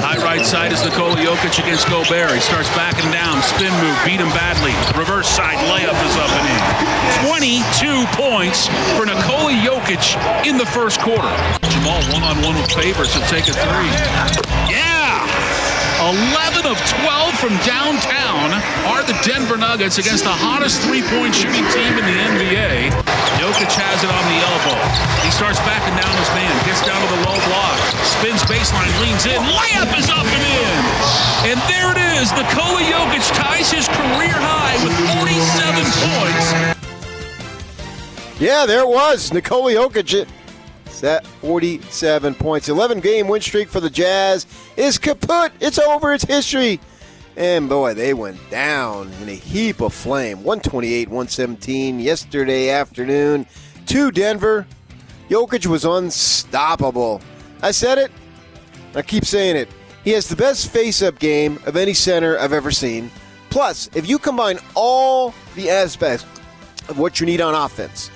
High right side is Nikola Jokic against Gobert. He starts backing down. Spin move. Beat him badly. Reverse side layup is up and in. 22 points for Nikola Jokic in the first quarter. Jamal one-on-one with Favors to take a three. Yeah! 11 of 12 from downtown are the Denver Nuggets against the hottest three-point shooting team in the NBA. Jokic has it on the elbow. He starts backing down his man. Gets down to the low block. Spins baseline. Leans in. Layup is up and in. And there it is. Nikola Jokic ties his career high with 47 points. Yeah, there it was. Nikola Jokic at 47 points. 11-game win streak for the Jazz is kaput. It's over. It's history. And, boy, they went down in a heap of flame. 128-117 yesterday afternoon to Denver. Jokic was unstoppable. I said it. I keep saying it. He has the best face-up game of any center I've ever seen. Plus, if you combine all the aspects of what you need on offense,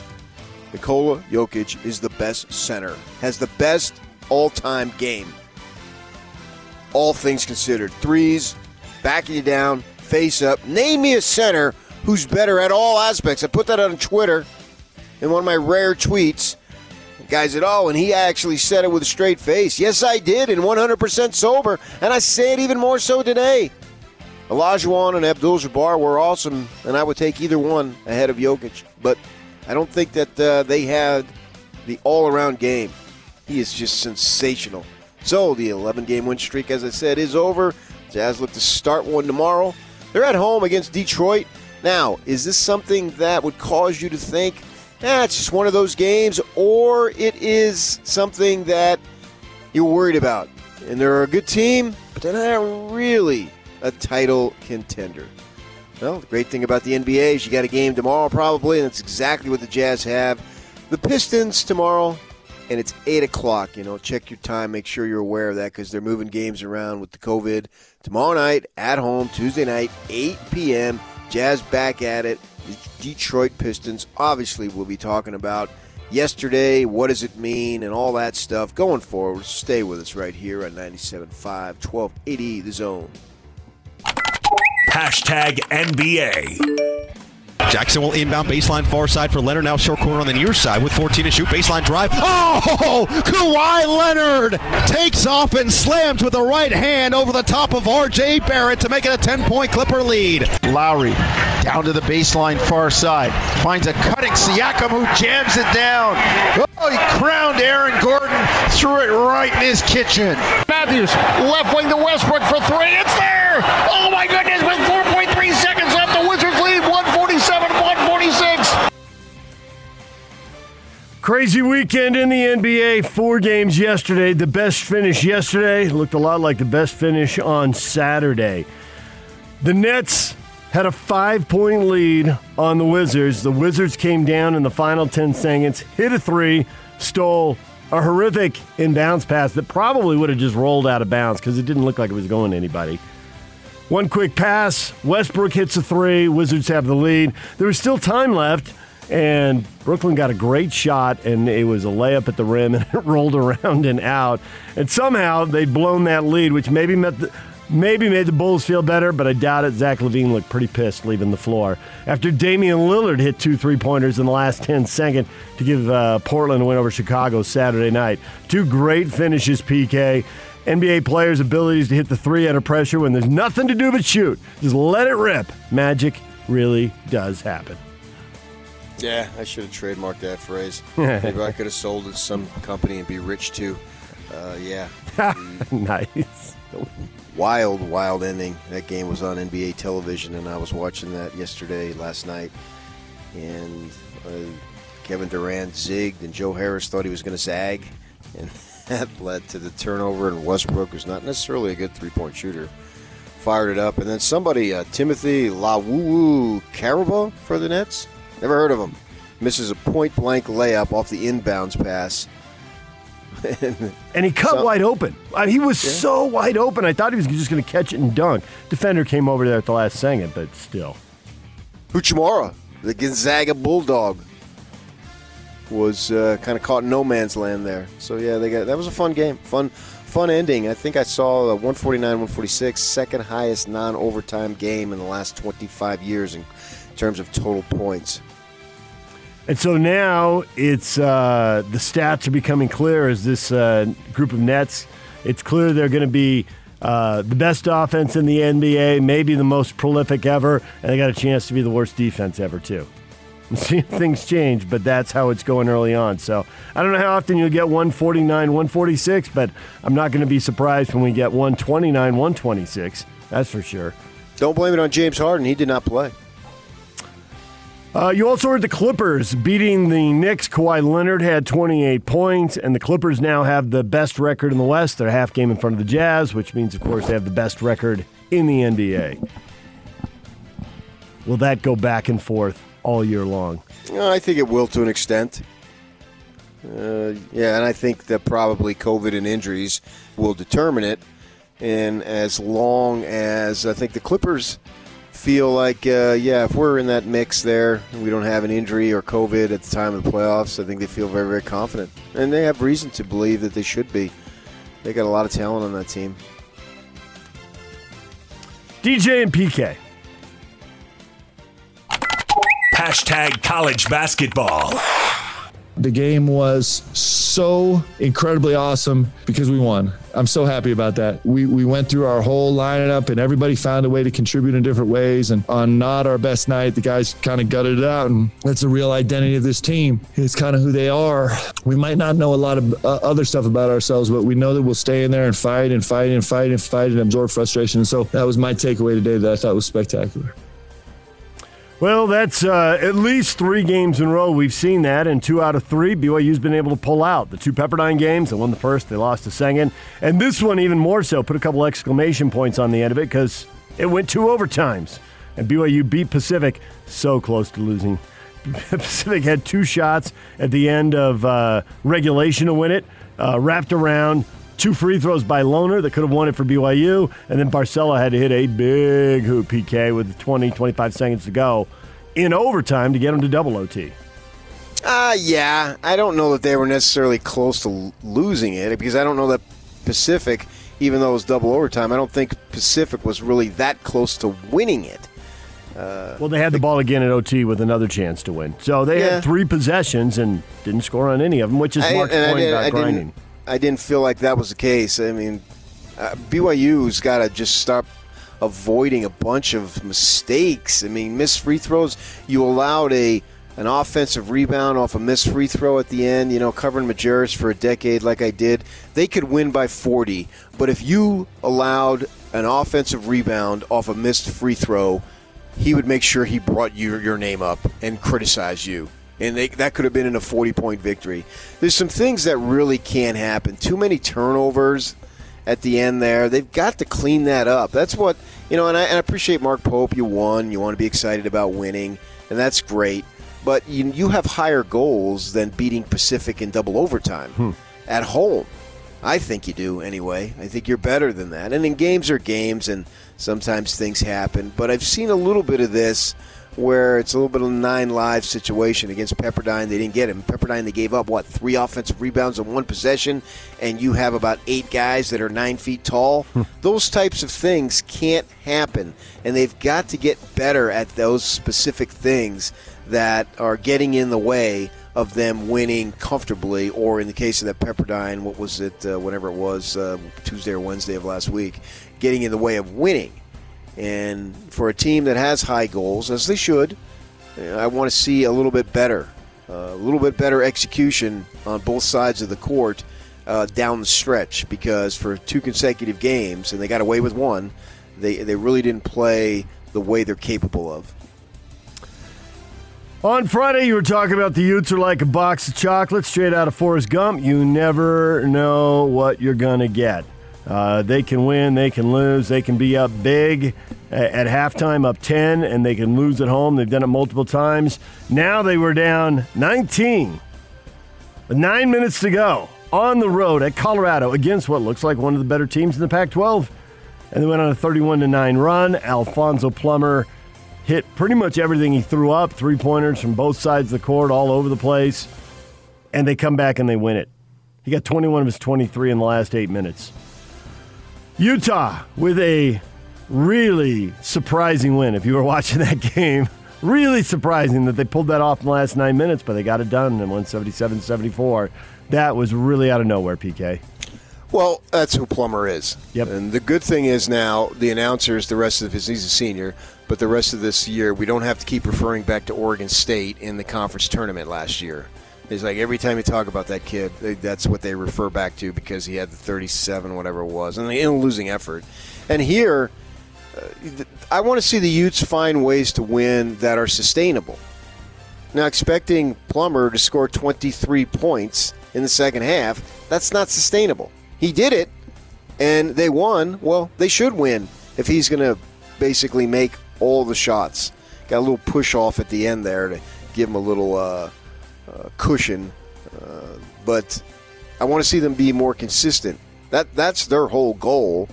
Nikola Jokic is the best center. Has the best all-time game. All things considered. Threes, backing you down, face up. Name me a center who's better at all aspects. I put that on Twitter in one of my rare tweets. Guys at all, and he actually said it with a straight face. Yes, I did, and 100% sober, and I say it even more so today. Olajuwon and Abdul-Jabbar were awesome, and I would take either one ahead of Jokic, but I don't think that they had the all-around game. He is just sensational. So the 11-game win streak, as I said, is over. Jazz look to start one tomorrow. They're at home against Detroit. Now, is this something that would cause you to think, it's just one of those games, or it is something that you're worried about? And they're a good team, but they're not really a title contender. Well, the great thing about the NBA is you got a game tomorrow probably, and that's exactly what the Jazz have. The Pistons tomorrow, and it's 8 o'clock. You know, check your time. Make sure you're aware of that because they're moving games around with the COVID. Tomorrow night, at home, Tuesday night, 8 p.m., Jazz back at it. The Detroit Pistons, obviously, we'll be talking about yesterday, what does it mean, and all that stuff going forward. Stay with us right here on 97.5, 1280, The Zone. Hashtag NBA. Jackson will inbound baseline far side for Leonard. Now short corner on the near side with 14 to shoot. Baseline drive. Oh! Kawhi Leonard takes off and slams with a right hand over the top of R.J. Barrett to make it a 10-point Clipper lead. Lowry down to the baseline far side. Finds a cutting Siakam who jams it down. Oh, he crowned Aaron Gordon. Threw it right in his kitchen. Matthews left wing to Westbrook for three. It's there! Oh my goodness, with 4.3 seconds left, the Wizards lead 147-146. Crazy weekend in the NBA. 4 games yesterday. The best finish yesterday looked a lot like the best finish on Saturday. The Nets had a 5-point lead on the Wizards. The Wizards came down in the final 10 seconds, hit a three, stole a horrific inbounds pass that probably would have just rolled out of bounds because it didn't look like it was going to anybody. One quick pass, Westbrook hits a three, Wizards have the lead. There was still time left, and Brooklyn got a great shot, and it was a layup at the rim, and it rolled around and out. And somehow they'd blown that lead, which maybe made the Bulls feel better, but I doubt it. Zach LaVine looked pretty pissed leaving the floor after Damian Lillard hit 2 3-pointers in the last 10 seconds to give Portland a win over Chicago Saturday night. 2 great finishes, PK. NBA players' abilities to hit the three under pressure when there's nothing to do but shoot. Just let it rip. Magic really does happen. Yeah, I should have trademarked that phrase. Maybe I could have sold it to some company and be rich, too. Yeah. Nice. Wild ending. That game was on NBA television, and I was watching that last night. And Kevin Durant zigged, and Joe Harris thought he was going to zag. And that led to the turnover, and Westbrook was not necessarily a good three-point shooter. fired it up. And then somebody, Timothy Lawuwu Caruba for the Nets. Never heard of him. Misses a point-blank layup off the inbounds pass. And he cut wide open. He was so wide open, I thought he was just going to catch it and dunk. Defender came over there at the last second, but still. Uchimura, the Gonzaga Bulldog, was kind of caught in no man's land there. So, yeah, they got that was a fun game. Fun ending. I think I saw 149-146, second highest non-overtime game in the last 25 years in terms of total points. And so now it's the stats are becoming clear as this group of Nets. It's clear they're going to be the best offense in the NBA, maybe the most prolific ever, and they got a chance to be the worst defense ever too. Things change, but that's how it's going early on. So I don't know how often you'll get 149, 146, but I'm not going to be surprised when we get 129, 126. That's for sure. Don't blame it on James Harden. He did not play. You also heard the Clippers beating the Knicks. Kawhi Leonard had 28 points, and the Clippers now have the best record in the West. They're a half game in front of the Jazz, which means, of course, they have the best record in the NBA. Will that go back and forth all year long? I think it will to an extent. And I think that probably COVID and injuries will determine it. And as long as I think the Clippers feel like, if we're in that mix there, we don't have an injury or COVID at the time of the playoffs, I think they feel very, very confident. And they have reason to believe that they should be. They got a lot of talent on that team. DJ and PK. Hashtag college basketball. The game was so incredibly awesome because we won. I'm so happy about that. We went through our whole lineup and everybody found a way to contribute in different ways. And on not our best night, the guys kind of gutted it out. And that's the real identity of this team. It's kind of who they are. We might not know a lot of other stuff about ourselves, but we know that we'll stay in there and fight and absorb frustration. And so that was my takeaway today that I thought was spectacular. Well, that's at least three games in a row. We've seen that, and 2 out of 3, BYU's been able to pull out. The 2 Pepperdine games, they won the first, they lost the second. And this one even more so, put a couple exclamation points on the end of it because it went 2 overtimes. And BYU beat Pacific, so close to losing. Pacific had 2 shots at the end of regulation to win it, wrapped around. 2 free throws by Lohner that could have won it for BYU. And then Barcella had to hit a big hoop, PK, with 25 seconds to go in overtime to get them to double OT. I don't know that they were necessarily close to losing it because I don't know that Pacific, even though it was double overtime, I don't think Pacific was really that close to winning it. Well, they had the ball again at OT with another chance to win. So they had 3 possessions and didn't score on any of them, which is Mark's point about grinding. I didn't feel like that was the case. I mean, BYU's got to just stop avoiding a bunch of mistakes. I mean, missed free throws. You allowed an offensive rebound off a missed free throw at the end, covering Majerus for a decade like I did. They could win by 40, but if you allowed an offensive rebound off a missed free throw, he would make sure he brought your name up and criticized you. And that could have been in a 40-point victory. There's some things that really can't happen. Too many turnovers at the end there. They've got to clean that up. That's what, and I appreciate Mark Pope. You won. You want to be excited about winning, and that's great. But you have higher goals than beating Pacific in double overtime at home. I think you do anyway. I think you're better than that. And in games are games, and sometimes things happen. But I've seen a little bit of this where it's a little bit of a 9-live situation against Pepperdine. They didn't get him. Pepperdine, they gave up, 3 offensive rebounds in 1 possession, and you have about 8 guys that are 9 feet tall. Those types of things can't happen, and they've got to get better at those specific things that are getting in the way of them winning comfortably, or in the case of that Pepperdine, what was it, whenever it was, Tuesday or Wednesday of last week, getting in the way of winning. And for a team that has high goals, as they should, I want to see a little bit better execution on both sides of the court down the stretch, because for 2 consecutive games, and they got away with 1, they really didn't play the way they're capable of. On Friday, you were talking about the Utes are like a box of chocolates straight out of Forrest Gump. You never know what you're going to get. They can win, they can lose, they can be up big at halftime, up 10, and they can lose at home. They've done it multiple times. Now they were down 19 with 9 minutes to go on the road at Colorado against what looks like one of the better teams in the Pac-12. And they went on a 31-9 run. Alfonso Plummer hit pretty much everything he threw up, three-pointers from both sides of the court, all over the place. And they come back and they win it. He got 21 of his 23 in the last 8 minutes. Utah with a really surprising win. If you were watching that game, really surprising that they pulled that off in the last 9 minutes, but they got it done in 177-74. That was really out of nowhere, PK. Well, that's who Plummer is. Yep. And the good thing is now the announcers, the rest of his, he's a senior, but the rest of this year, we don't have to keep referring back to Oregon State in the conference tournament last year. It's like every time you talk about that kid, that's what they refer back to because he had the 37, whatever it was, and in a losing effort. And here, I want to see the Utes find ways to win that are sustainable. Now, expecting Plummer to score 23 points in the second half, that's not sustainable. He did it, and they won. Well, they should win if he's going to basically make all the shots. Got a little push-off at the end there to give him a little cushion. But I want to see them be more consistent. That's their whole goal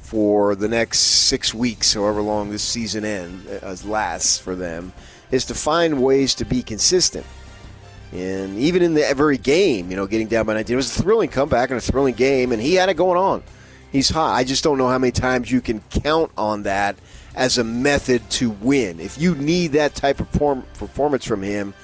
for the next 6 weeks, however long this season lasts for them, is to find ways to be consistent. And even in the every game, you know, getting down by 19, it was a thrilling comeback and a thrilling game, and he had it going on. He's hot. I just don't know how many times you can count on that as a method to win. If you need that type of performance from him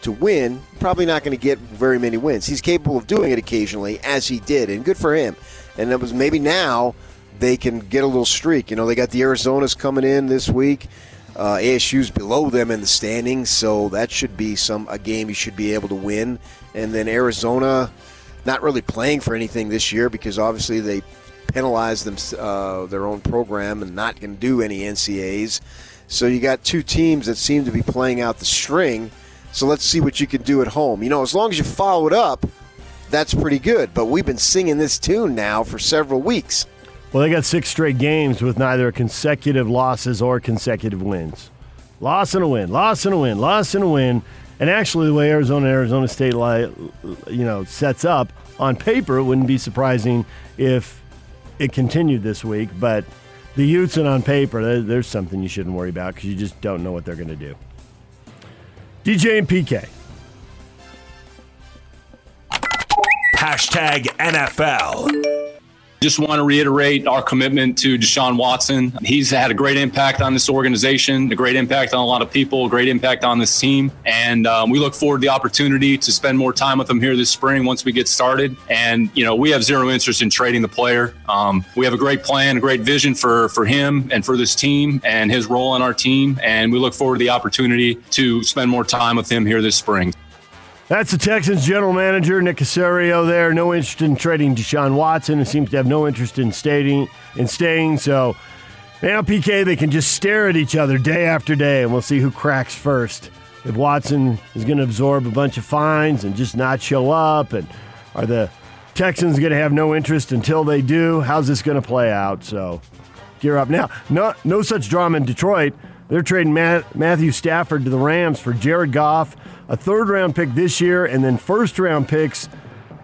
to win, probably not going to get very many wins. He's capable of doing it occasionally, as he did, and good for him. And that was maybe now they can get a little streak. You know, they got the Arizonas coming in this week. ASU's below them in the standings, so that should be a game you should be able to win. And then Arizona not really playing for anything this year because obviously they penalized their own program and not going to do any NCAAs. So you got two teams that seem to be playing out the string. So let's see what you can do at home. You know, as long as you follow it up, that's pretty good. But we've been singing this tune now for several weeks. Well, they got six straight games with neither consecutive losses or consecutive wins. Loss and a win, loss and a win, loss and a win. And actually, the way Arizona State, sets up on paper, it wouldn't be surprising if it continued this week. But the Utes and on paper, there's something you shouldn't worry about because you just don't know what they're going to do. DJ and PK. #NFL. Just want to reiterate our commitment to Deshaun Watson. He's had a great impact on this organization, a great impact on a lot of people, a great impact on this team. And we look forward to the opportunity to spend more time with him here this spring once we get started. And, you know, we have zero interest in trading the player. We have a great plan, a great vision for him and for this team and his role on our team. And we look forward to the opportunity to spend more time with him here this spring. That's the Texans general manager, Nick Caserio there. No interest in trading Deshaun Watson. It seems to have no interest in staying. So now, PK, they can just stare at each other day after day, and we'll see who cracks first. If Watson is going to absorb a bunch of fines and just not show up, and are the Texans going to have no interest until they do? How's this going to play out? So gear up now. No such drama in Detroit. They're trading Matthew Stafford to the Rams for Jared Goff, a third-round pick this year, and then first-round picks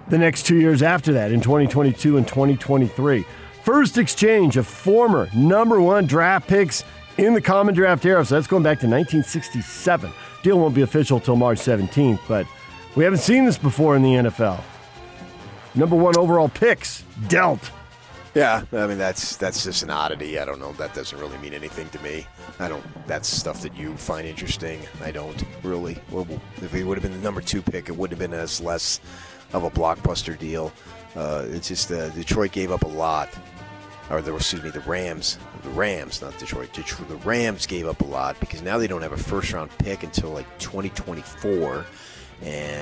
the next 2 years after that in 2022 and 2023. First exchange of former number one draft picks in the common draft era, so that's going back to 1967. Deal won't be official till March 17th, but we haven't seen this before in the NFL. Number one overall picks dealt. Yeah, I mean, that's just an oddity. I don't know. That doesn't really mean anything to me. That's stuff that you find interesting. I don't really. If it would have been the number two pick, it wouldn't have been as less of a blockbuster deal. It's just Detroit gave up a lot. The Rams. The Rams, not Detroit. The Rams gave up a lot because now they don't have a first-round pick until, 2024. And,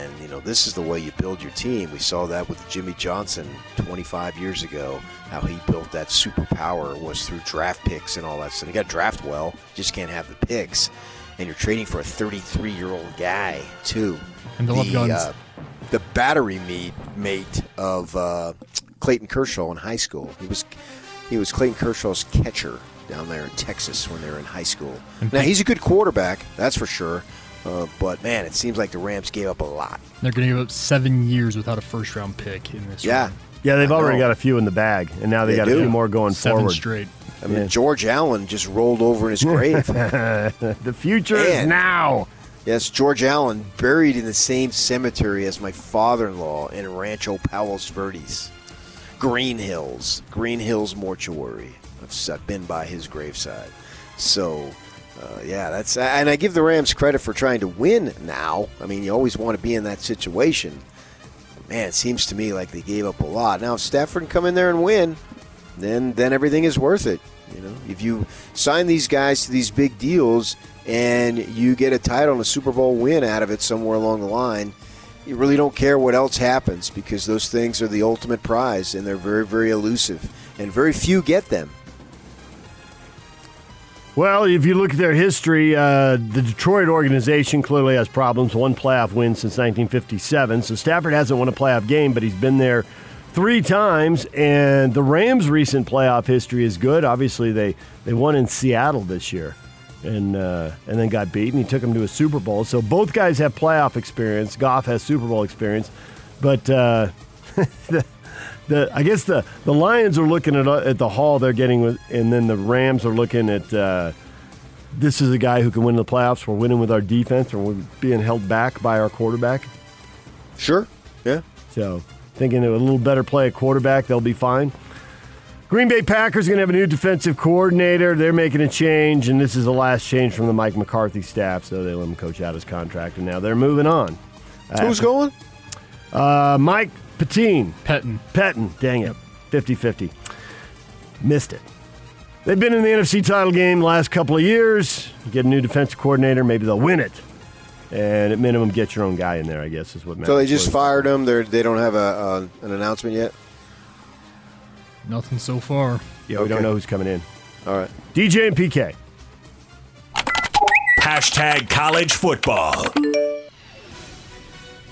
this is the way you build your team. We saw that with Jimmy Johnson 25 years ago, how he built that superpower was through draft picks and all that stuff. You got to draft well, just can't have the picks. And you're trading for a 33-year-old guy, too. And the guns. The battery mate of Clayton Kershaw in high school. He was Clayton Kershaw's catcher down there in Texas when they were in high school. Now, he's a good quarterback, that's for sure. But, man, it seems like the Rams gave up a lot. They're going to give up 7 years without a first-round pick in this round. Yeah, they've already got a few in the bag, and now they got a few more going forward. 7 straight. I mean, George Allen just rolled over in his grave. The future is now. Yes, George Allen buried in the same cemetery as my father-in-law in Rancho Palos Verdes. Green Hills Mortuary. I've been by his graveside. So... that's, and I give the Rams credit for trying to win now. I mean, you always want to be in that situation. Man, it seems to me like they gave up a lot. Now, if Stafford can come in there and win, then everything is worth it. You know, if you sign these guys to these big deals and you get a title and a Super Bowl win out of it somewhere along the line, you really don't care what else happens because those things are the ultimate prize and they're very, very elusive and very few get them. Well, if you look at their history, the Detroit organization clearly has problems. One playoff win since 1957. So Stafford hasn't won a playoff game, but he's been there 3 times. And the Rams' recent playoff history is good. Obviously, they won in Seattle this year and then got beaten. He took them to a Super Bowl. So both guys have playoff experience. Goff has Super Bowl experience. But I guess the Lions are looking at the haul they're getting, and then the Rams are looking at this is a guy who can win the playoffs. We're winning with our defense, or we're being held back by our quarterback. Sure, yeah. So thinking of a little better play at quarterback, they'll be fine. Green Bay Packers going to have a new defensive coordinator. They're making a change, and this is the last change from the Mike McCarthy staff, so they let him coach out his contract, and now they're moving on. Who's going? Mike Pettin. Dang it. 50-50. Missed it. They've been in the NFC title game the last couple of years. Get a new defensive coordinator. Maybe they'll win it. And at minimum, get your own guy in there, I guess, is what matters. So they just fired him. They don't have an announcement yet? Nothing so far. Yeah, we don't know who's coming in. All right. DJ and PK. #CollegeFootball.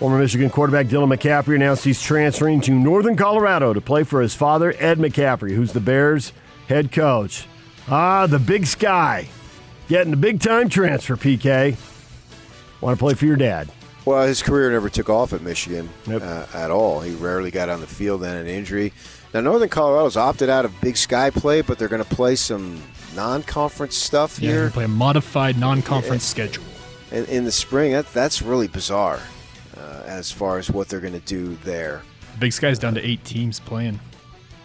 Former Michigan quarterback Dylan McCaffrey announced he's transferring to Northern Colorado to play for his father, Ed McCaffrey, who's the Bears' head coach. Ah, the Big Sky. Getting a big-time transfer, PK. Want to play for your dad. Well, his career never took off at Michigan at all. He rarely got on the field and an injury. Now, Northern Colorado's opted out of Big Sky play, but they're going to play some non-conference stuff here. They're going to play a modified non-conference schedule. In the spring, that's really bizarre. As far as what they're going to do there. Big Sky's down to 8 teams playing.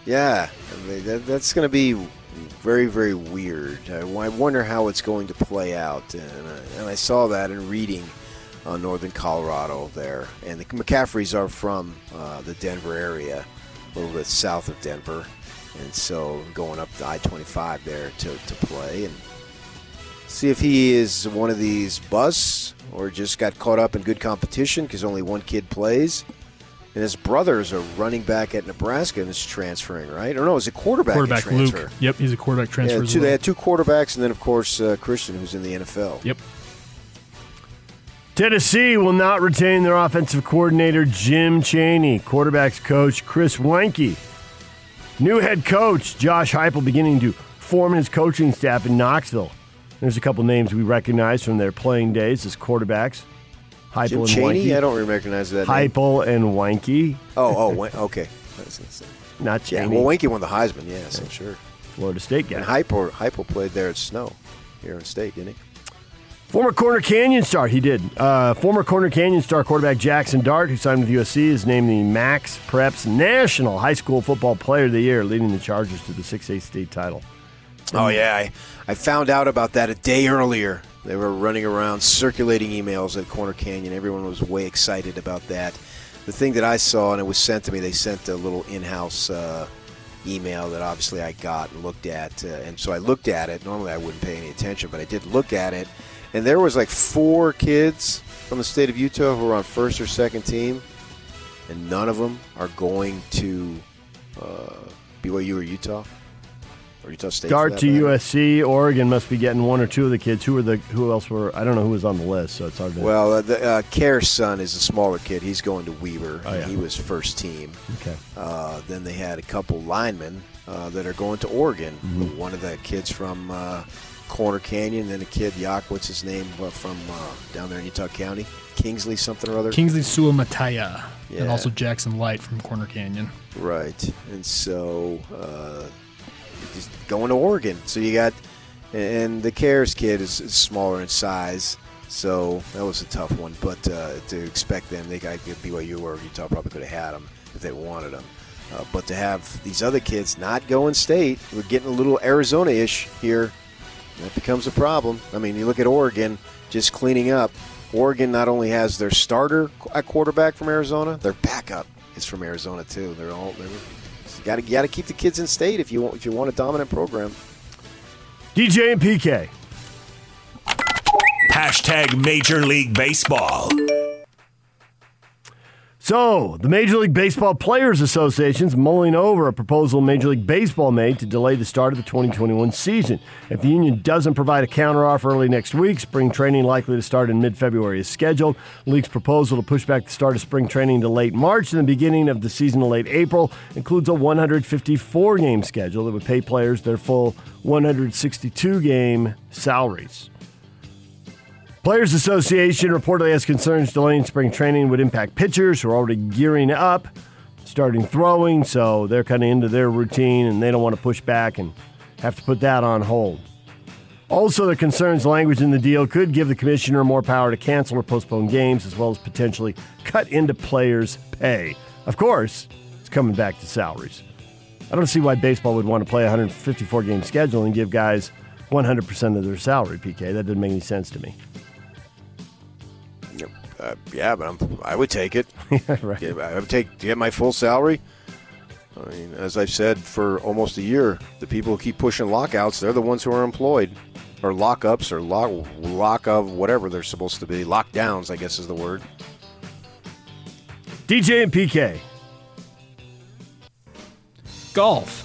Yeah, I mean, that's going to be very, very weird. I wonder how it's going to play out. And I saw that in reading on Northern Colorado there. And the McCaffreys are from the Denver area, a little bit south of Denver. And so going up to I-25 there to play and see if he is one of these busts or just got caught up in good competition because only one kid plays. And his brother is a running back at Nebraska and is transferring, right? Or no, it's a quarterback transfer. Luke. Yep, he's a quarterback transfer. Yeah, they had 2 quarterbacks and then, of course, Christian, who's in the NFL. Yep. Tennessee will not retain their offensive coordinator, Jim Chaney. Quarterbacks coach Chris Weinke. New head coach Josh Heupel beginning to form his coaching staff in Knoxville. There's a couple names we recognize from their playing days as quarterbacks. Heupel Jim and Chaney? Weinke. I don't recognize that name. Heupel and Weinke. Oh, okay. Not Chaney. Yeah, well, Weinke won the Heisman, yes, I'm sure. Florida State guy. And Heupel played there at Snow here in State, didn't he? Former Corner Canyon star quarterback Jackson Dart, who signed with USC, is named the Max Preps National High School Football Player of the Year, leading the Chargers to the 6A state title. Oh, yeah. I found out about that a day earlier. They were running around circulating emails at Corner Canyon. Everyone was way excited about that. The thing that I saw, and it was sent to me, they sent a little in-house email that obviously I got and looked at. And so I looked at it. Normally I wouldn't pay any attention, but I did look at it. And there was like 4 kids from the state of Utah who were on first or second team, and none of them are going to BYU or Utah. or Utah State. Dart to USC. Oregon must be getting one or two of the kids. Who else were? I don't know who was on the list, so it's hard to. Well, Kerr's son is a smaller kid. He's going to Weber. Oh, yeah. He was first team. Okay. Then they had a couple linemen that are going to Oregon. Mm-hmm. One of the kids from Corner Canyon, then a kid, what's his name, from down there in Utah County? Kingsley something or other? Kingsley Suamataya, yeah. And also Jackson Light from Corner Canyon. Right. And so just going to Oregon. So you got – and the Cares kid is smaller in size, so that was a tough one. But to expect them, they got BYU or Utah probably could have had them if they wanted them. But to have these other kids not going state, we're getting a little Arizona-ish here. That becomes a problem. I mean, you look at Oregon just cleaning up. Oregon not only has their starter at quarterback from Arizona, their backup is from Arizona too. They're all you got to keep the kids in state if you want a dominant program. DJ and PK. Hashtag Major League Baseball. So, the Major League Baseball Players Association's mulling over a proposal Major League Baseball made to delay the start of the 2021 season. If the union doesn't provide a counteroffer early next week, spring training likely to start in mid-February is scheduled. The league's proposal to push back the start of spring training to late March and the beginning of the season to late April includes a 154-game schedule that would pay players their full 162-game salaries. Players Association reportedly has concerns delaying spring training would impact pitchers who are already gearing up, starting throwing, so they're kind of into their routine and they don't want to push back and have to put that on hold. Also, the concerns language in the deal could give the commissioner more power to cancel or postpone games as well as potentially cut into players' pay. Of course, it's coming back to salaries. I don't see why baseball would want to play a 154-game schedule and give guys 100% of their salary, PK. That didn't make any sense to me. I would take it. Right. I would get my full salary. I mean, as I've said for almost a year, the people who keep pushing lockouts, they're the ones who are employed, or lockups, or lock of whatever they're supposed to be. Lockdowns, I guess, is the word. DJ and PK. Golf.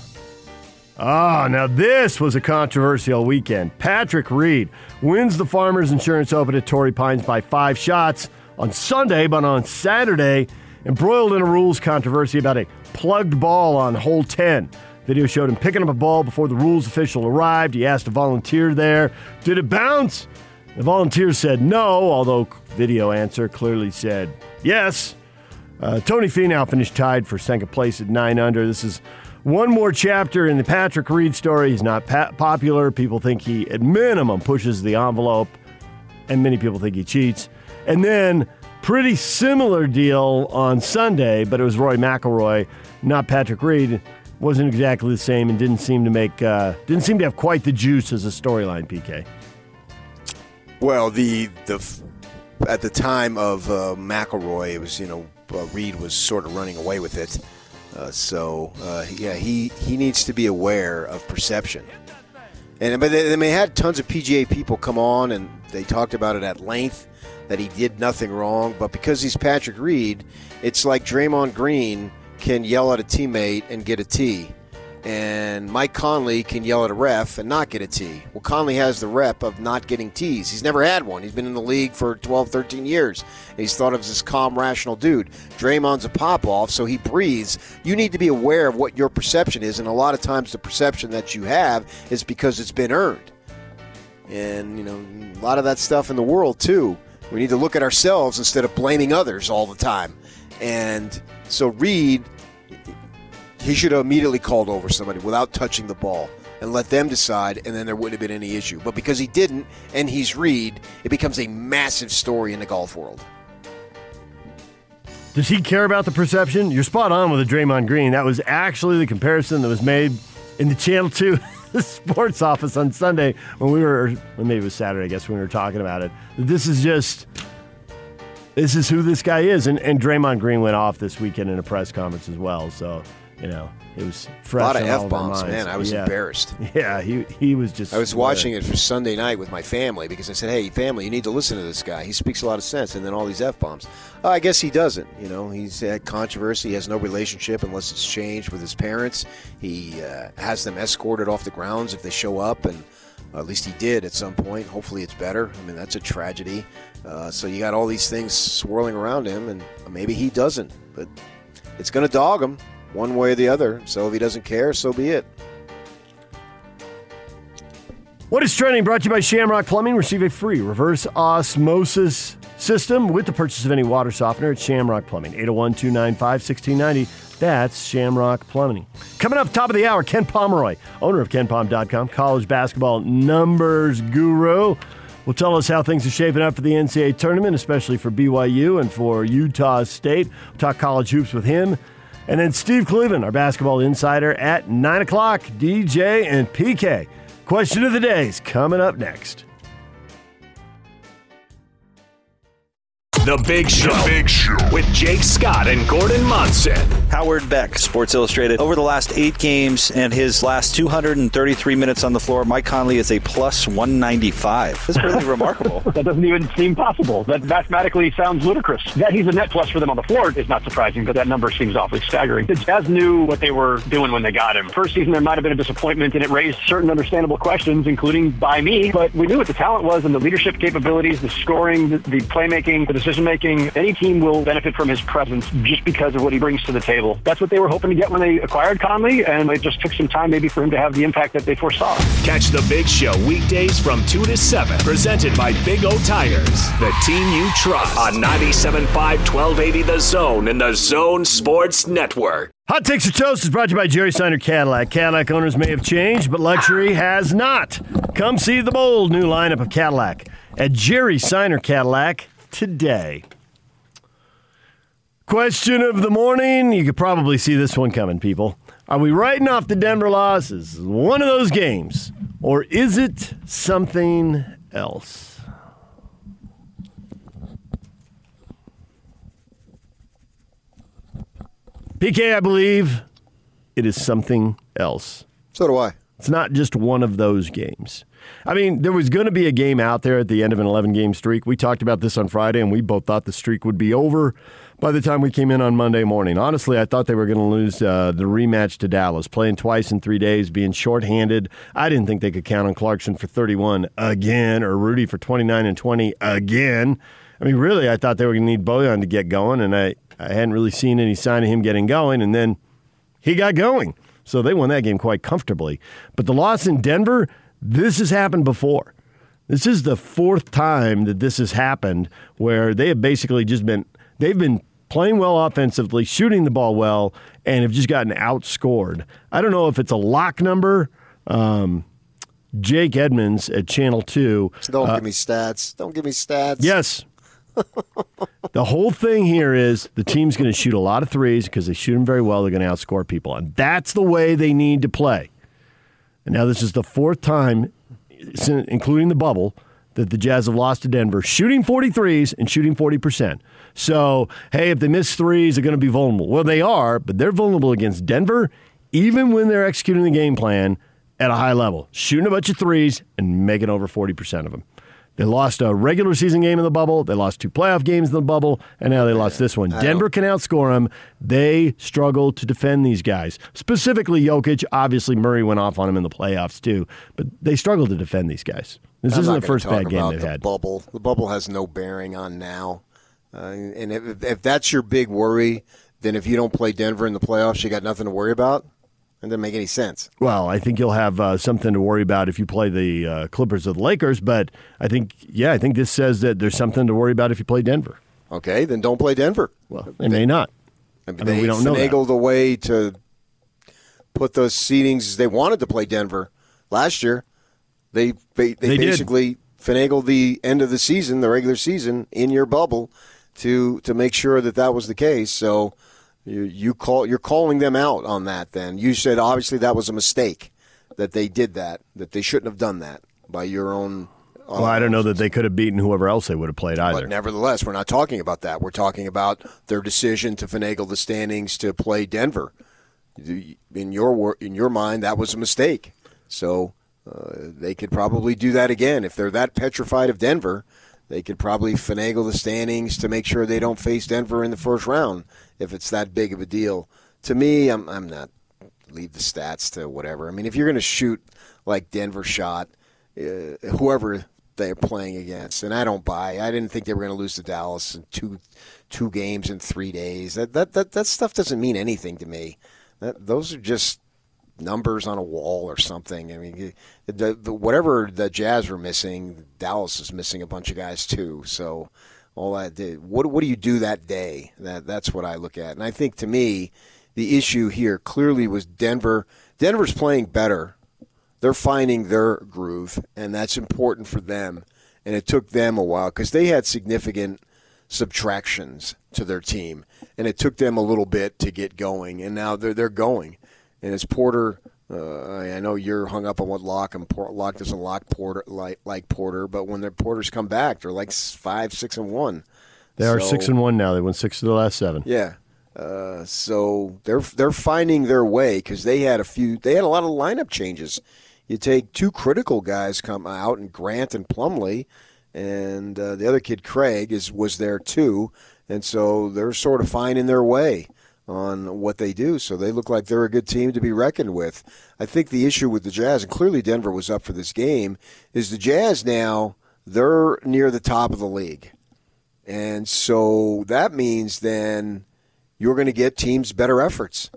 Ah, now this was a controversial weekend. Patrick Reed wins the Farmers Insurance Open at Torrey Pines by 5 shots on Sunday, but on Saturday, embroiled in a rules controversy about a plugged ball on hole 10. Video showed him picking up a ball before the rules official arrived. He asked a volunteer there, did it bounce? The volunteer said no, although video answer clearly said yes. Tony Finau finished tied for second place at 9 under. This is one more chapter in the Patrick Reed story. He's not popular. People think he, at minimum, pushes the envelope, and many people think he cheats. And then, pretty similar deal on Sunday, but it was Roy McIlroy, not Patrick Reed. Wasn't exactly the same, and didn't seem to have quite the juice as a storyline. PK. Well, at the time of McIlroy, it was Reed was sort of running away with it. He needs to be aware of perception. But they had tons of PGA people come on, and they talked about it at length, that he did nothing wrong. But because he's Patrick Reed, it's like Draymond Green can yell at a teammate and get a tee. And Mike Conley can yell at a ref and not get a tee. Well, Conley has the rep of not getting tees. He's never had one. He's been in the league for 12, 13 years. And he's thought of as this calm, rational dude. Draymond's a pop-off, so he breathes. You need to be aware of what your perception is, and a lot of times the perception that you have is because it's been earned. And, a lot of that stuff in the world, too. We need to look at ourselves instead of blaming others all the time. And so Reed... he should have immediately called over somebody without touching the ball and let them decide, and then there wouldn't have been any issue. But because he didn't, and he's Reed, it becomes a massive story in the golf world. Does he care about the perception? You're spot on with the Draymond Green. That was actually the comparison that was made in the Channel 2 sports office on Sunday when we were talking about it. This is who this guy is. And Draymond Green went off this weekend in a press conference as well, so... you know, it was fresh. A lot of F-bombs, man. I was embarrassed. Yeah, he was just... I was watching it for Sunday night with my family because I said, hey, family, you need to listen to this guy. He speaks a lot of sense. And then all these F-bombs. I guess he doesn't. You know, he's had controversy. He has no relationship unless it's changed with his parents. He has them escorted off the grounds if they show up, and at least he did at some point. Hopefully it's better. I mean, that's a tragedy. So you got all these things swirling around him, and maybe he doesn't. But it's going to dog him one way or the other. So if he doesn't care, so be it. What is Trending brought to you by Shamrock Plumbing. Receive a free reverse osmosis system with the purchase of any water softener at Shamrock Plumbing. 801-295-1690. That's Shamrock Plumbing. Coming up top of the hour, Ken Pomeroy, owner of KenPom.com, college basketball numbers guru, will tell us how things are shaping up for the NCAA tournament, especially for BYU and for Utah State. We'll talk college hoops with him. And then Steve Cleveland, our basketball insider, at 9 o'clock, DJ and PK. Question of the day is coming up next. The Big Show with Jake Scott and Gordon Monson. Howard Beck, Sports Illustrated. Over the last 8 games and his last 233 minutes on the floor, Mike Conley is a plus 195. That's really remarkable. That doesn't even seem possible. That mathematically sounds ludicrous. That he's a net plus for them on the floor is not surprising, but that number seems awfully staggering. The Jazz knew what they were doing when they got him. First season, there might have been a disappointment, and it raised certain understandable questions, including by me, but we knew what the talent was and the leadership capabilities, the scoring, the playmaking, the decision-making. Any team will benefit from his presence just because of what he brings to the table. That's what they were hoping to get when they acquired Conley, and it just took some time maybe for him to have the impact that they foresaw. Catch The Big Show weekdays from 2 to 7, presented by Big O Tires, the team you trust, on 97.5, 1280 The Zone and The Zone Sports Network. Hot Takes or Toast is brought to you by Jerry Seiner Cadillac. Cadillac owners may have changed, but luxury has not. Come see the bold new lineup of Cadillac at Jerry Seiner Cadillac today. Question of the morning. You could probably see this one coming, people. Are we writing off the Denver loss as one of those games, or is it something else? PK, I believe it is something else. So do I. It's not just one of those games. I mean, there was going to be a game out there at the end of an 11-game streak. We talked about this on Friday, and we both thought the streak would be over by the time we came in on Monday morning. Honestly, I thought they were going to lose the rematch to Dallas, playing twice in 3 days, being shorthanded. I didn't think they could count on Clarkson for 31 again or Rudy for 29 and 20 again. I mean, really, I thought they were going to need Bojan to get going, and I hadn't really seen any sign of him getting going, and then he got going. So they won that game quite comfortably. But the loss in Denver... this has happened before. This is the 4th time that this has happened, where they have basically just been, they've been playing well offensively, shooting the ball well, and have just gotten outscored. I don't know if it's a lock number. Jake Edmonds at Channel 2. Don't give me stats. Don't give me stats. Yes. The whole thing here is the team's going to shoot a lot of threes because they shoot them very well. They're going to outscore people, and that's the way they need to play. And now this is the 4th time, including the bubble, that the Jazz have lost to Denver, shooting 43s and shooting 40%. So, hey, if they miss threes, they're going to be vulnerable. Well, they are, but they're vulnerable against Denver, even when they're executing the game plan at a high level, shooting a bunch of threes and making over 40% of them. They lost a regular season game in the bubble. They lost 2 playoff games in the bubble, and now they lost this one. Denver can outscore them. They struggle to defend these guys, specifically Jokic. Obviously, Murray went off on him in the playoffs, too, but they struggle to defend these guys. This isn't the first bad game they've had. The bubble has no bearing on now, and if that's your big worry, then if you don't play Denver in the playoffs, you got nothing to worry about. It doesn't make any sense. Well, I think you'll have something to worry about if you play the Clippers or the Lakers, but I think this says that there's something to worry about if you play Denver. Okay, then don't play Denver. Well, they may not. I mean, we don't know. They finagled a way to put those seedings. They wanted to play Denver last year. They basically finagled the end of the season, the regular season, in your bubble to make sure that was the case. So. You're calling them out on that then. You said obviously that was a mistake that they did that they shouldn't have done that by your own... Well, I don't know that they could have beaten whoever else they would have played either. But nevertheless, we're not talking about that. We're talking about their decision to finagle the standings to play Denver. in your mind, that was a mistake. So they could probably do that again. If they're that petrified of Denver, they could probably finagle the standings to make sure they don't face Denver in the first round if it's that big of a deal. To me, I'm not leave the stats to whatever. I mean, if you're going to shoot like Denver shot, whoever they're playing against, and I don't buy. I didn't think they were going to lose to Dallas in two games in 3 days. That stuff doesn't mean anything to me. Those are just numbers on a wall or something. I mean, whatever the Jazz were missing, Dallas is missing a bunch of guys too. So all that did, what do you do that day? That's what I look at. And I think to me, the issue here clearly was Denver. Denver's playing better. They're finding their groove, and that's important for them. And it took them a while because they had significant subtractions to their team, and it took them a little bit to get going. And now they're going. And as Porter, I know you're hung up on what Locke, and Locke doesn't like Porter, but when their Porters come back, they're like 5-6-1. They are 6-1 now. They won 6 of the last 7. Yeah. So they're finding their way because they had a lot of lineup changes. You take two critical guys come out, and Grant and Plumlee, and the other kid Craig was there too, and so they're sort of finding their way on what they do. So they look like they're a good team to be reckoned with. I think the issue with the Jazz, and clearly Denver was up for this game, is the Jazz now they're near the top of the league, and so that means then you're going to get teams better efforts.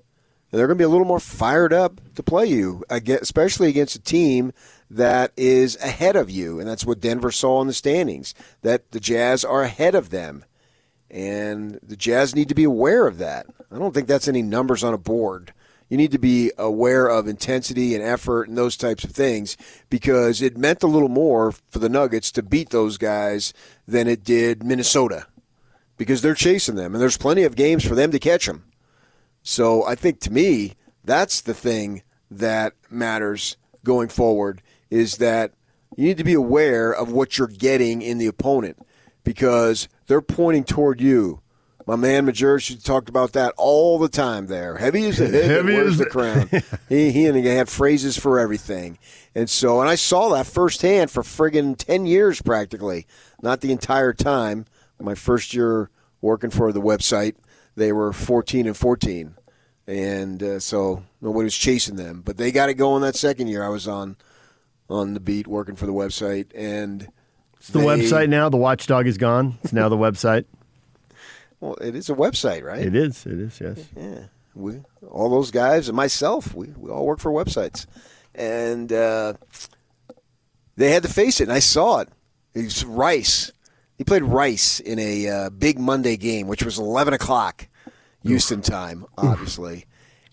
And they're going to be a little more fired up to play you, especially against a team that is ahead of you. And that's what Denver saw in the standings, that the Jazz are ahead of them. And the Jazz need to be aware of that. I don't think that's any numbers on a board. You need to be aware of intensity and effort and those types of things, because it meant a little more for the Nuggets to beat those guys than it did Minnesota, because they're chasing them, and there's plenty of games for them to catch them. So I think, to me, that's the thing that matters going forward, is that you need to be aware of what you're getting in the opponent, because they're pointing toward you. My man Majerus talked about that all the time there. Heavy is the head, heavy is the crown. He had phrases for everything. And I saw that firsthand for friggin' 10 years practically, not the entire time. My first year working for the website, they were 14-14, and so nobody was chasing them. But they got it going that second year. I was on the beat working for the website, and it's the website now. The watchdog is gone. It's now the website. Well, it is a website, right? It is. It is. Yes. Yeah. We, all those guys and myself, we all work for websites, and they had to face it. And I saw it. It's Rice. He played Rice in a big Monday game, which was 11 o'clock Houston time, obviously.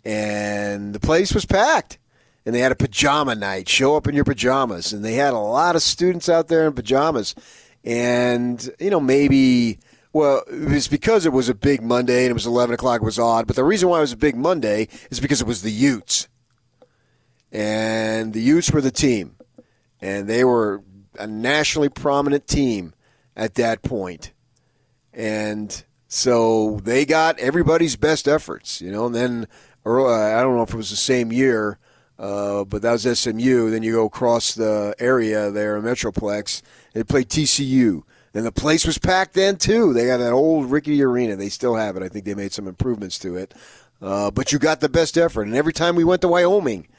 And the place was packed. And they had a pajama night, show up in your pajamas. And they had a lot of students out there in pajamas. And, it was because it was a big Monday and it was 11 o'clock, it was odd. But the reason why it was a big Monday is because it was the Utes. And the Utes were the team. And they were a nationally prominent team at that point. And so they got everybody's best efforts, and then I don't know if it was the same year, but that was SMU. Then you go across the area there in Metroplex, they played TCU. And the place was packed then, too. They got that old Rickey Arena. They still have it. I think they made some improvements to it. But you got the best effort. And every time we went to Wyoming,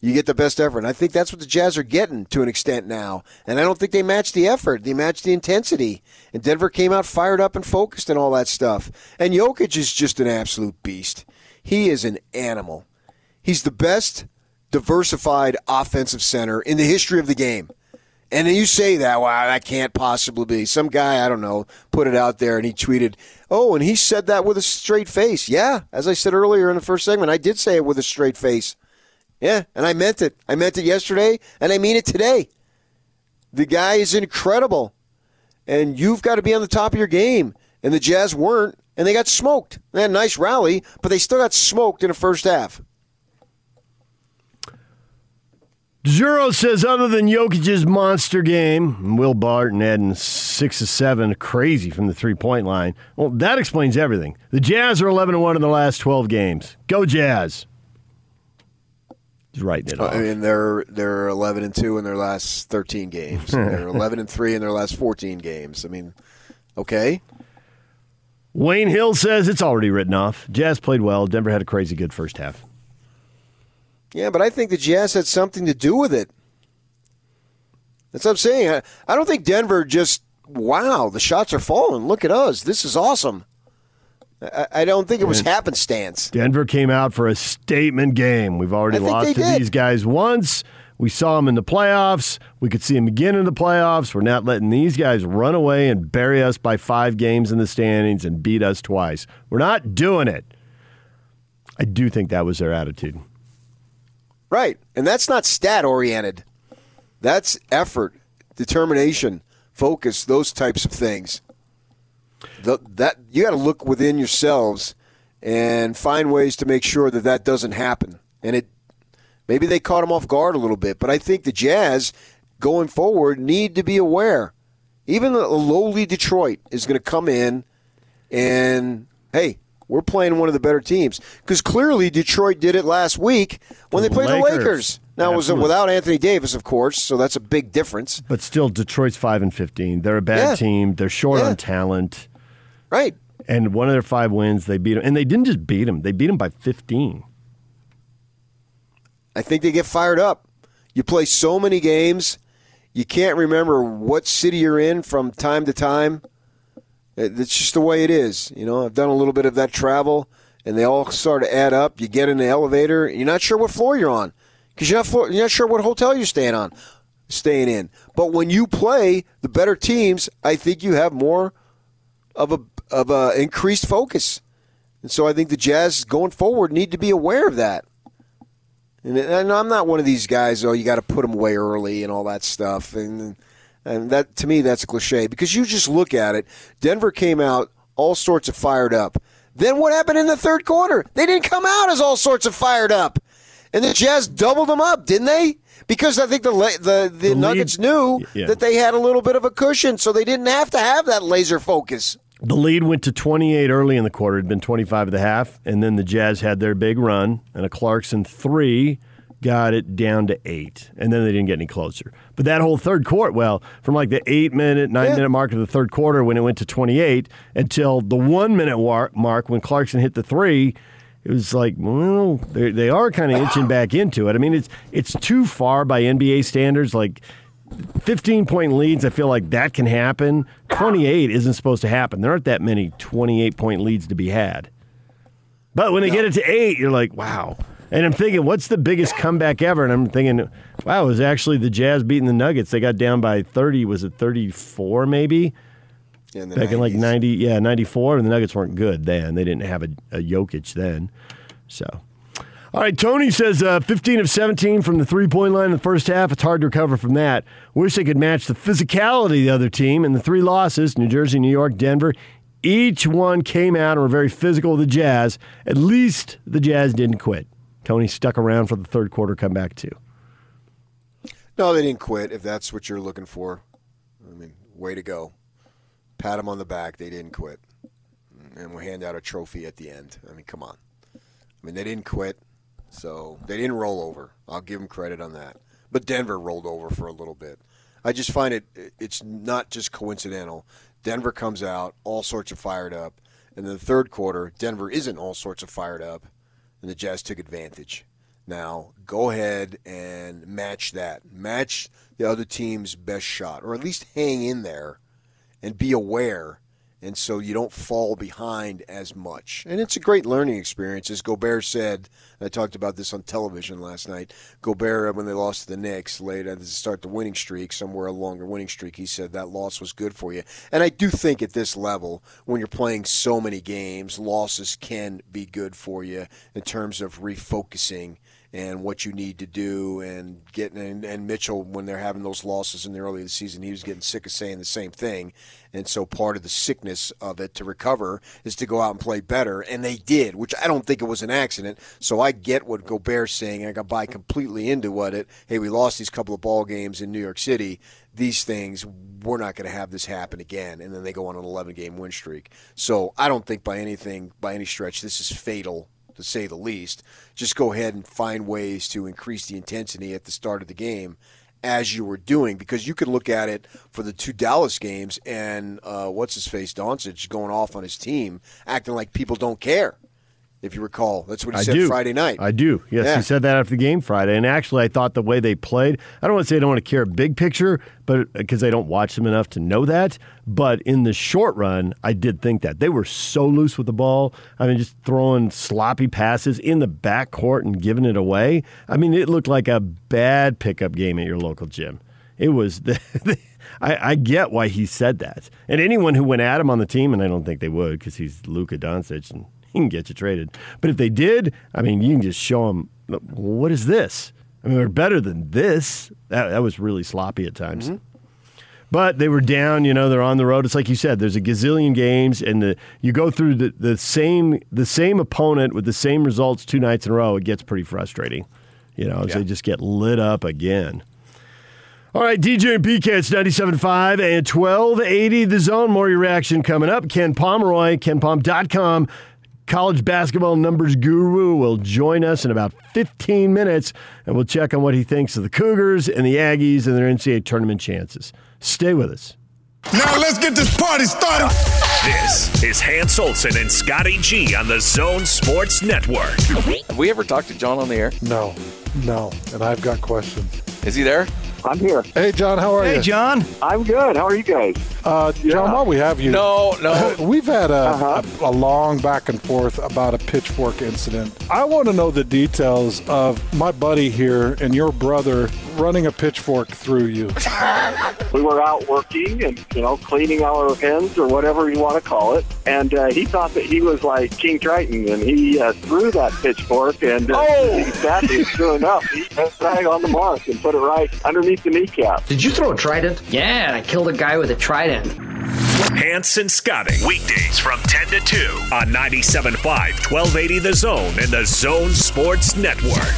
you get the best effort. And I think that's what the Jazz are getting to an extent now. And I don't think they match the effort. They match the intensity. And Denver came out fired up and focused and all that stuff. And Jokic is just an absolute beast. He is an animal. He's the best diversified offensive center in the history of the game. And then you say that, wow, that can't possibly be. Some guy, I don't know, put it out there and he tweeted, oh, and he said that with a straight face. Yeah, as I said earlier in the first segment, I did say it with a straight face. Yeah, and I meant it. I meant it yesterday, and I mean it today. The guy is incredible, and you've got to be on the top of your game. And the Jazz weren't, and they got smoked. They had a nice rally, but they still got smoked in the first half. Zero says, other than Jokic's monster game, Will Barton adding 6 of 7, crazy from the three-point line. Well, that explains everything. The Jazz are 11-1 in the last 12 games. Go Jazz. writing it off. I mean, they're 11-2 in their last 13 games. They're 11-3 in their last 14 games. I mean, okay. Wayne Hill says it's already written off. Jazz played well. Denver had a crazy good first half. Yeah, but I think the Jazz had something to do with it. That's what I'm saying. I don't think Denver just, wow, the shots are falling. Look at us. This is awesome. I don't think it was happenstance. Denver came out for a statement game. We've already lost to these guys once. We saw them in the playoffs. We could see them again in the playoffs. We're not letting these guys run away and bury us by 5 games in the standings and beat us twice. We're not doing it. I do think that was their attitude. Right, and that's not stat-oriented. That's effort, determination, focus, those types of things. You got to look within yourselves and find ways to make sure that that doesn't happen. And maybe they caught him off guard a little bit, but I think the Jazz going forward need to be aware. Even a lowly Detroit is going to come in and, hey, we're playing one of the better teams. Because clearly Detroit did it last week when they played the Lakers. Now, It was without Anthony Davis, of course, so that's a big difference. But still, Detroit's 5-15. They're a bad team. They're short on talent. Right. And one of their 5 wins, they beat them. And they didn't just beat them. They beat them by 15. I think they get fired up. You play so many games, you can't remember what city you're in from time to time. It's just the way it is. You know, I've done a little bit of that travel, and they all sort of add up. You get in the elevator, and you're not sure what floor you're on. Because you're not sure what hotel you're staying in. But when you play the better teams, I think you have more of a increased focus. And so I think the Jazz going forward need to be aware of that. And I'm not one of these guys, you got to put them away early and all that stuff. And that to me, that's a cliche. Because you just look at it. Denver came out all sorts of fired up. Then what happened in the third quarter? They didn't come out as all sorts of fired up. And the Jazz doubled them up, didn't they? Because I think the Nuggets knew that they had a little bit of a cushion, so they didn't have to have that laser focus. The lead went to 28 early in the quarter. It had been 25 at the half, and then the Jazz had their big run, and a Clarkson 3 got it down to 8, and then they didn't get any closer. But that whole third quarter, from like the 8-minute, 9-minute mark of the third quarter when it went to 28 until the 1-minute mark when Clarkson hit the 3, it was like, well, they are kind of itching back into it. I mean, it's too far by NBA standards. Like 15-point leads, I feel like that can happen. 28 isn't supposed to happen. There aren't that many 28-point leads to be had. But when they get it to 8, you're like, wow. And I'm thinking, what's the biggest comeback ever? And I'm thinking, wow, it was actually the Jazz beating the Nuggets. They got down by 30. Was it 34 maybe? In back 90s. In like 94, and the Nuggets weren't good then. They didn't have a Jokic then. So, all right, Tony says 15 of 17 from the three-point line in the first half. It's hard to recover from that. Wish they could match the physicality of the other team. And the 3 losses, New Jersey, New York, Denver, each one came out and were very physical with the Jazz. At least the Jazz didn't quit. Tony stuck around for the third quarter comeback, too. No, they didn't quit, if that's what you're looking for. I mean, way to go. Pat them on the back. They didn't quit. And we'll hand out a trophy at the end. I mean, come on. I mean, they didn't quit, so they didn't roll over. I'll give them credit on that. But Denver rolled over for a little bit. I just find it's not just coincidental. Denver comes out all sorts of fired up. And in the third quarter, Denver isn't all sorts of fired up, and the Jazz took advantage. Now, go ahead and match that. Match the other team's best shot, or at least hang in there. And be aware, and so you don't fall behind as much. And it's a great learning experience. As Gobert said, I talked about this on television last night, Gobert, when they lost to the Knicks late at the start of the winning streak, somewhere along the winning streak, he said that loss was good for you. And I do think at this level, when you're playing so many games, losses can be good for you in terms of refocusing and what you need to do, and Mitchell, when they're having those losses in the early of the season, he was getting sick of saying the same thing, and so part of the sickness of it to recover is to go out and play better, and they did, which I don't think it was an accident. So I get what Gobert's saying, and I got by completely into hey, we lost these couple of ball games in New York City. These things, we're not going to have this happen again, and then they go on an 11-game win streak. So I don't think by any stretch this is fatal to say the least. Just go ahead and find ways to increase the intensity at the start of the game as you were doing, because you could look at it for the two Dallas games and what's-his-face, Doncic, going off on his team, acting like people don't care, if you recall. That's what he said Friday night. I do. Yes, yeah. He said that after the game Friday. And actually, I thought the way they played, I don't want to say I don't want to care big picture, but because I don't watch them enough to know that. But in the short run, I did think that. They were so loose with the ball. I mean, just throwing sloppy passes in the backcourt and giving it away. I mean, it looked like a bad pickup game at your local gym. It was I get why he said that. And anyone who went at him on the team, and I don't think they would because he's Luka Doncic and he can get you traded. But if they did, I mean, you can just show them, what is this? I mean, they're better than this. That was really sloppy at times. Mm-hmm. But they were down, you know, they're on the road. It's like you said, there's a gazillion games, and you go through the same opponent with the same results two nights in a row. It gets pretty frustrating, you know, as they just get lit up again. All right, DJ and PK, it's 97.5 and 1280 The Zone. More your reaction coming up. Ken Pomeroy, KenPom.com. College basketball numbers guru will join us in about 15 minutes, and we'll check on what he thinks of the Cougars and the Aggies and their NCAA tournament chances. Stay with us. Now let's get this party started. This is Hans Olsen and Scotty G on the Zone Sports Network. Have we ever talked to John on the air? No, and I've got questions. Is he there? I'm here. Hey, John, how are you? Hey, John. I'm good. How are you guys? John, while we have you. No. We've had a long back and forth about a pitchfork incident. I want to know the details of my buddy here and your brother running a pitchfork through you. We were out working and, you know, cleaning our hens or whatever you want to call it. And he thought that he was like King Triton, and he threw that pitchfork. And sure enough, he hit right on the mark and put it right underneath the kneecap. Did you throw a trident? Yeah, I killed a guy with a trident. Hanson Scotting, weekdays from 10 to 2 on 97.5, 1280 The Zone and the Zone Sports Network.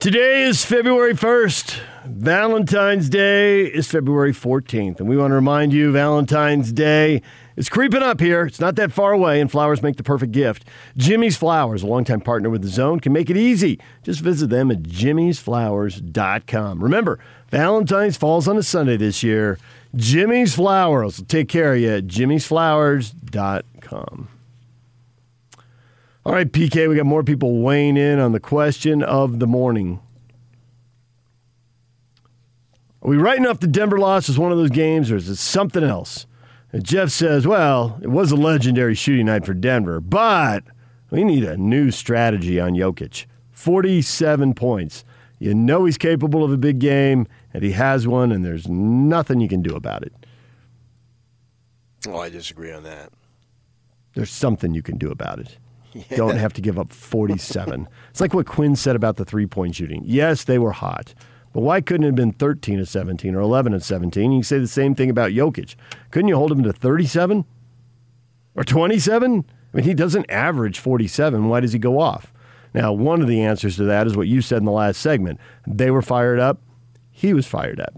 Today is February 1st. Valentine's Day is February 14th. And we want to remind you, Valentine's Day is creeping up here. It's not that far away, and flowers make the perfect gift. Jimmy's Flowers, a longtime partner with The Zone, can make it easy. Just visit them at jimmysflowers.com. Remember, Valentine's falls on a Sunday this year. Jimmy's Flowers will take care of you at jimmysflowers.com. All right, PK, we got more people weighing in on the question of the morning. Are we writing off the Denver loss as one of those games, or is it something else? And Jeff says, well, it was a legendary shooting night for Denver, but we need a new strategy on Jokic. 47 points. You know he's capable of a big game, and he has one, and there's nothing you can do about it. Oh, I disagree on that. There's something you can do about it. Yeah. Don't have to give up 47. It's like what Quinn said about the three-point shooting. Yes, they were hot, but why couldn't it have been 13 of 17 or 11 of 17? You can say the same thing about Jokic. Couldn't you hold him to 37 or 27? I mean, he doesn't average 47. Why does he go off? Now, one of the answers to that is what you said in the last segment. They were fired up. He was fired up.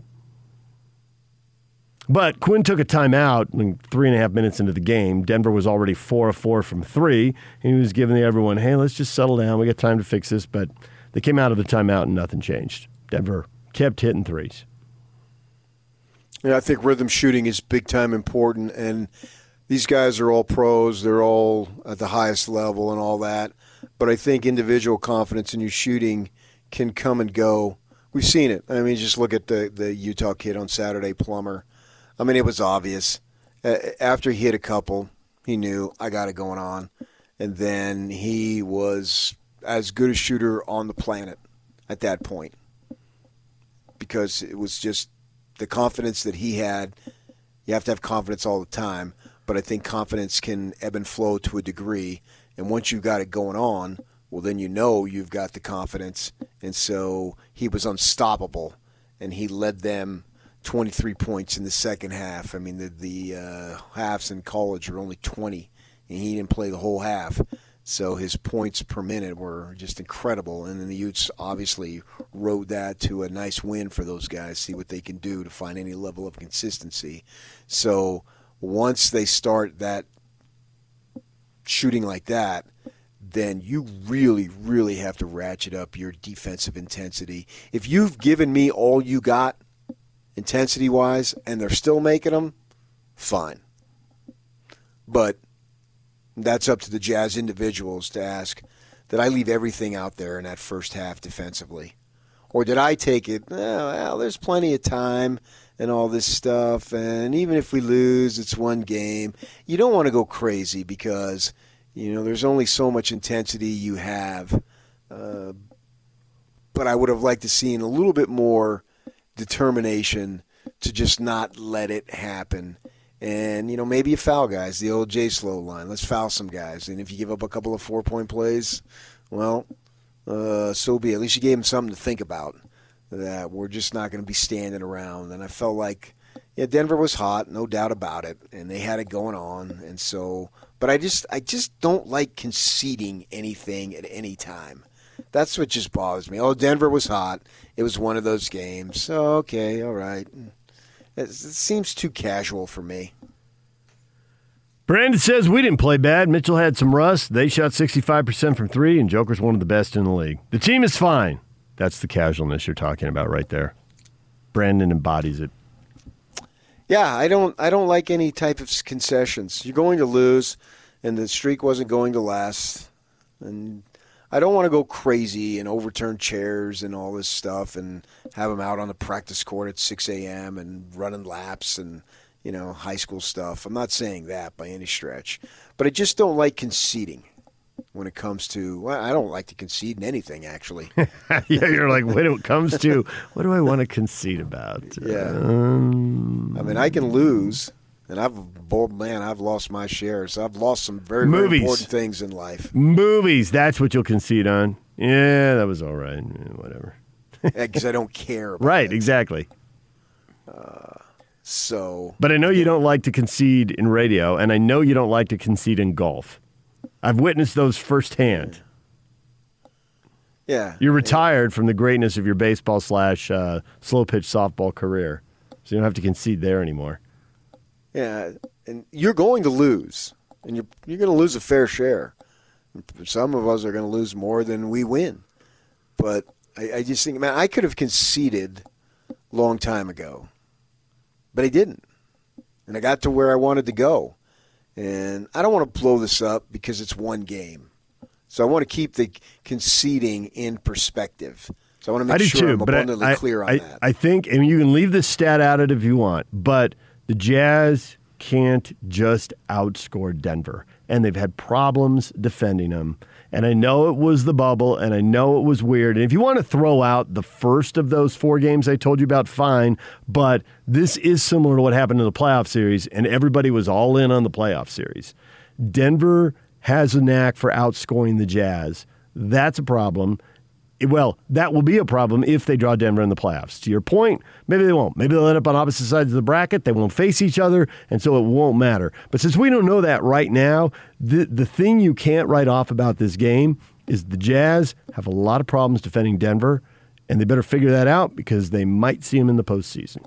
But Quinn took a timeout 3.5 minutes into the game. Denver was already 4 of 4 from three. And he was giving everyone, hey, let's just settle down. We got time to fix this. But they came out of the timeout and nothing changed. Denver kept hitting threes. Yeah, I think rhythm shooting is big time important. And these guys are all pros. They're all at the highest level and all that. But I think individual confidence in your shooting can come and go. We've seen it. I mean, just look at the Utah kid on Saturday, Plummer. I mean, it was obvious. After he hit a couple, he knew, I got it going on. And then he was as good a shooter on the planet at that point because it was just the confidence that he had. You have to have confidence all the time, but I think confidence can ebb and flow to a degree. And once you've got it going on, well, then you know you've got the confidence. And so he was unstoppable, and he led them 23 points in the second half. I mean, the halves in college were only 20, and he didn't play the whole half. So his points per minute were just incredible. And then the Utes obviously rode that to a nice win for those guys, see what they can do to find any level of consistency. So once they start that shooting like that, then you really, really have to ratchet up your defensive intensity. If you've given me all you got intensity-wise and they're still making them, fine. But that's up to the Jazz individuals to ask, did I leave everything out there in that first half defensively? Or did I take it, well, there's plenty of time and all this stuff, and even if we lose, it's one game. You don't want to go crazy because, you know, there's only so much intensity you have. But I would have liked to seen a little bit more determination to just not let it happen. And, you know, maybe you foul guys, the old J-Slow line. Let's foul some guys. And if you give up a couple of four-point plays, well, so be it. At least you gave them something to think about, that we're just not going to be standing around. And I felt like, yeah, Denver was hot, no doubt about it, and they had it going on. And so, but I just don't like conceding anything at any time. That's what just bothers me. Oh, Denver was hot. It was one of those games. Oh, okay, all right. It seems too casual for me. Brandon says we didn't play bad. Mitchell had some rust. They shot 65% from three, and Joker's one of the best in the league. The team is fine. That's the casualness you're talking about right there. Brandon embodies it. Yeah, I don't like any type of concessions. You're going to lose, and the streak wasn't going to last. And I don't want to go crazy and overturn chairs and all this stuff and have them out on the practice court at 6 a.m. and running laps and, you know, high school stuff. I'm not saying that by any stretch. But I just don't like conceding when it comes to – well, I don't like to concede in anything, actually. Yeah, you're like, when it comes to what do I want to concede about? Yeah. I mean, I can lose. And I've lost my shares. I've lost some very, very important things in life. Movies, that's what you'll concede on. Yeah, that was all right. Yeah, whatever. Because I don't care about right, it. Exactly. But I know you don't like to concede in radio, and I know you don't like to concede in golf. I've witnessed those firsthand. Yeah. You're retired from the greatness of your baseball / slow pitch softball career, so you don't have to concede there anymore. Yeah, and you're going to lose, and you're going to lose a fair share. Some of us are going to lose more than we win. But I just think, man, I could have conceded a long time ago, but I didn't. And I got to where I wanted to go. And I don't want to blow this up because it's one game. So I want to keep the conceding in perspective. So I want to make sure I'm abundantly clear on that. I think, and you can leave this stat out of it if you want, but the Jazz can't just outscore Denver, and they've had problems defending them. And I know it was the bubble, and I know it was weird. And if you want to throw out the first of those four games I told you about, fine, but this is similar to what happened in the playoff series, and everybody was all in on the playoff series. Denver has a knack for outscoring the Jazz. That's a problem. Well, that will be a problem if they draw Denver in the playoffs. To your point, maybe they won't. Maybe they'll end up on opposite sides of the bracket. They won't face each other, and so it won't matter. But since we don't know that right now, the thing you can't write off about this game is the Jazz have a lot of problems defending Denver, and they better figure that out because they might see them in the postseason.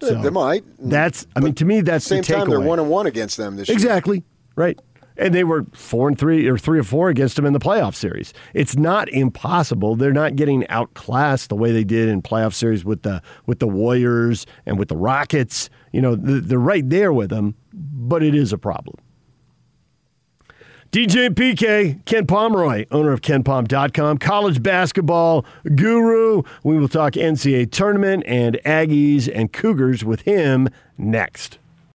So they might. To me, that's the takeaway. At the same time, they're 1-1 against them this year. Exactly. Right. And they were 4-3 or 3-4 against them in the playoff series. It's not impossible. They're not getting outclassed the way they did in playoff series with the Warriors and with the Rockets. You know, they're right there with them, but it is a problem. DJ and PK, Ken Pomeroy, owner of KenPom.com, college basketball guru. We will talk NCAA tournament and Aggies and Cougars with him next.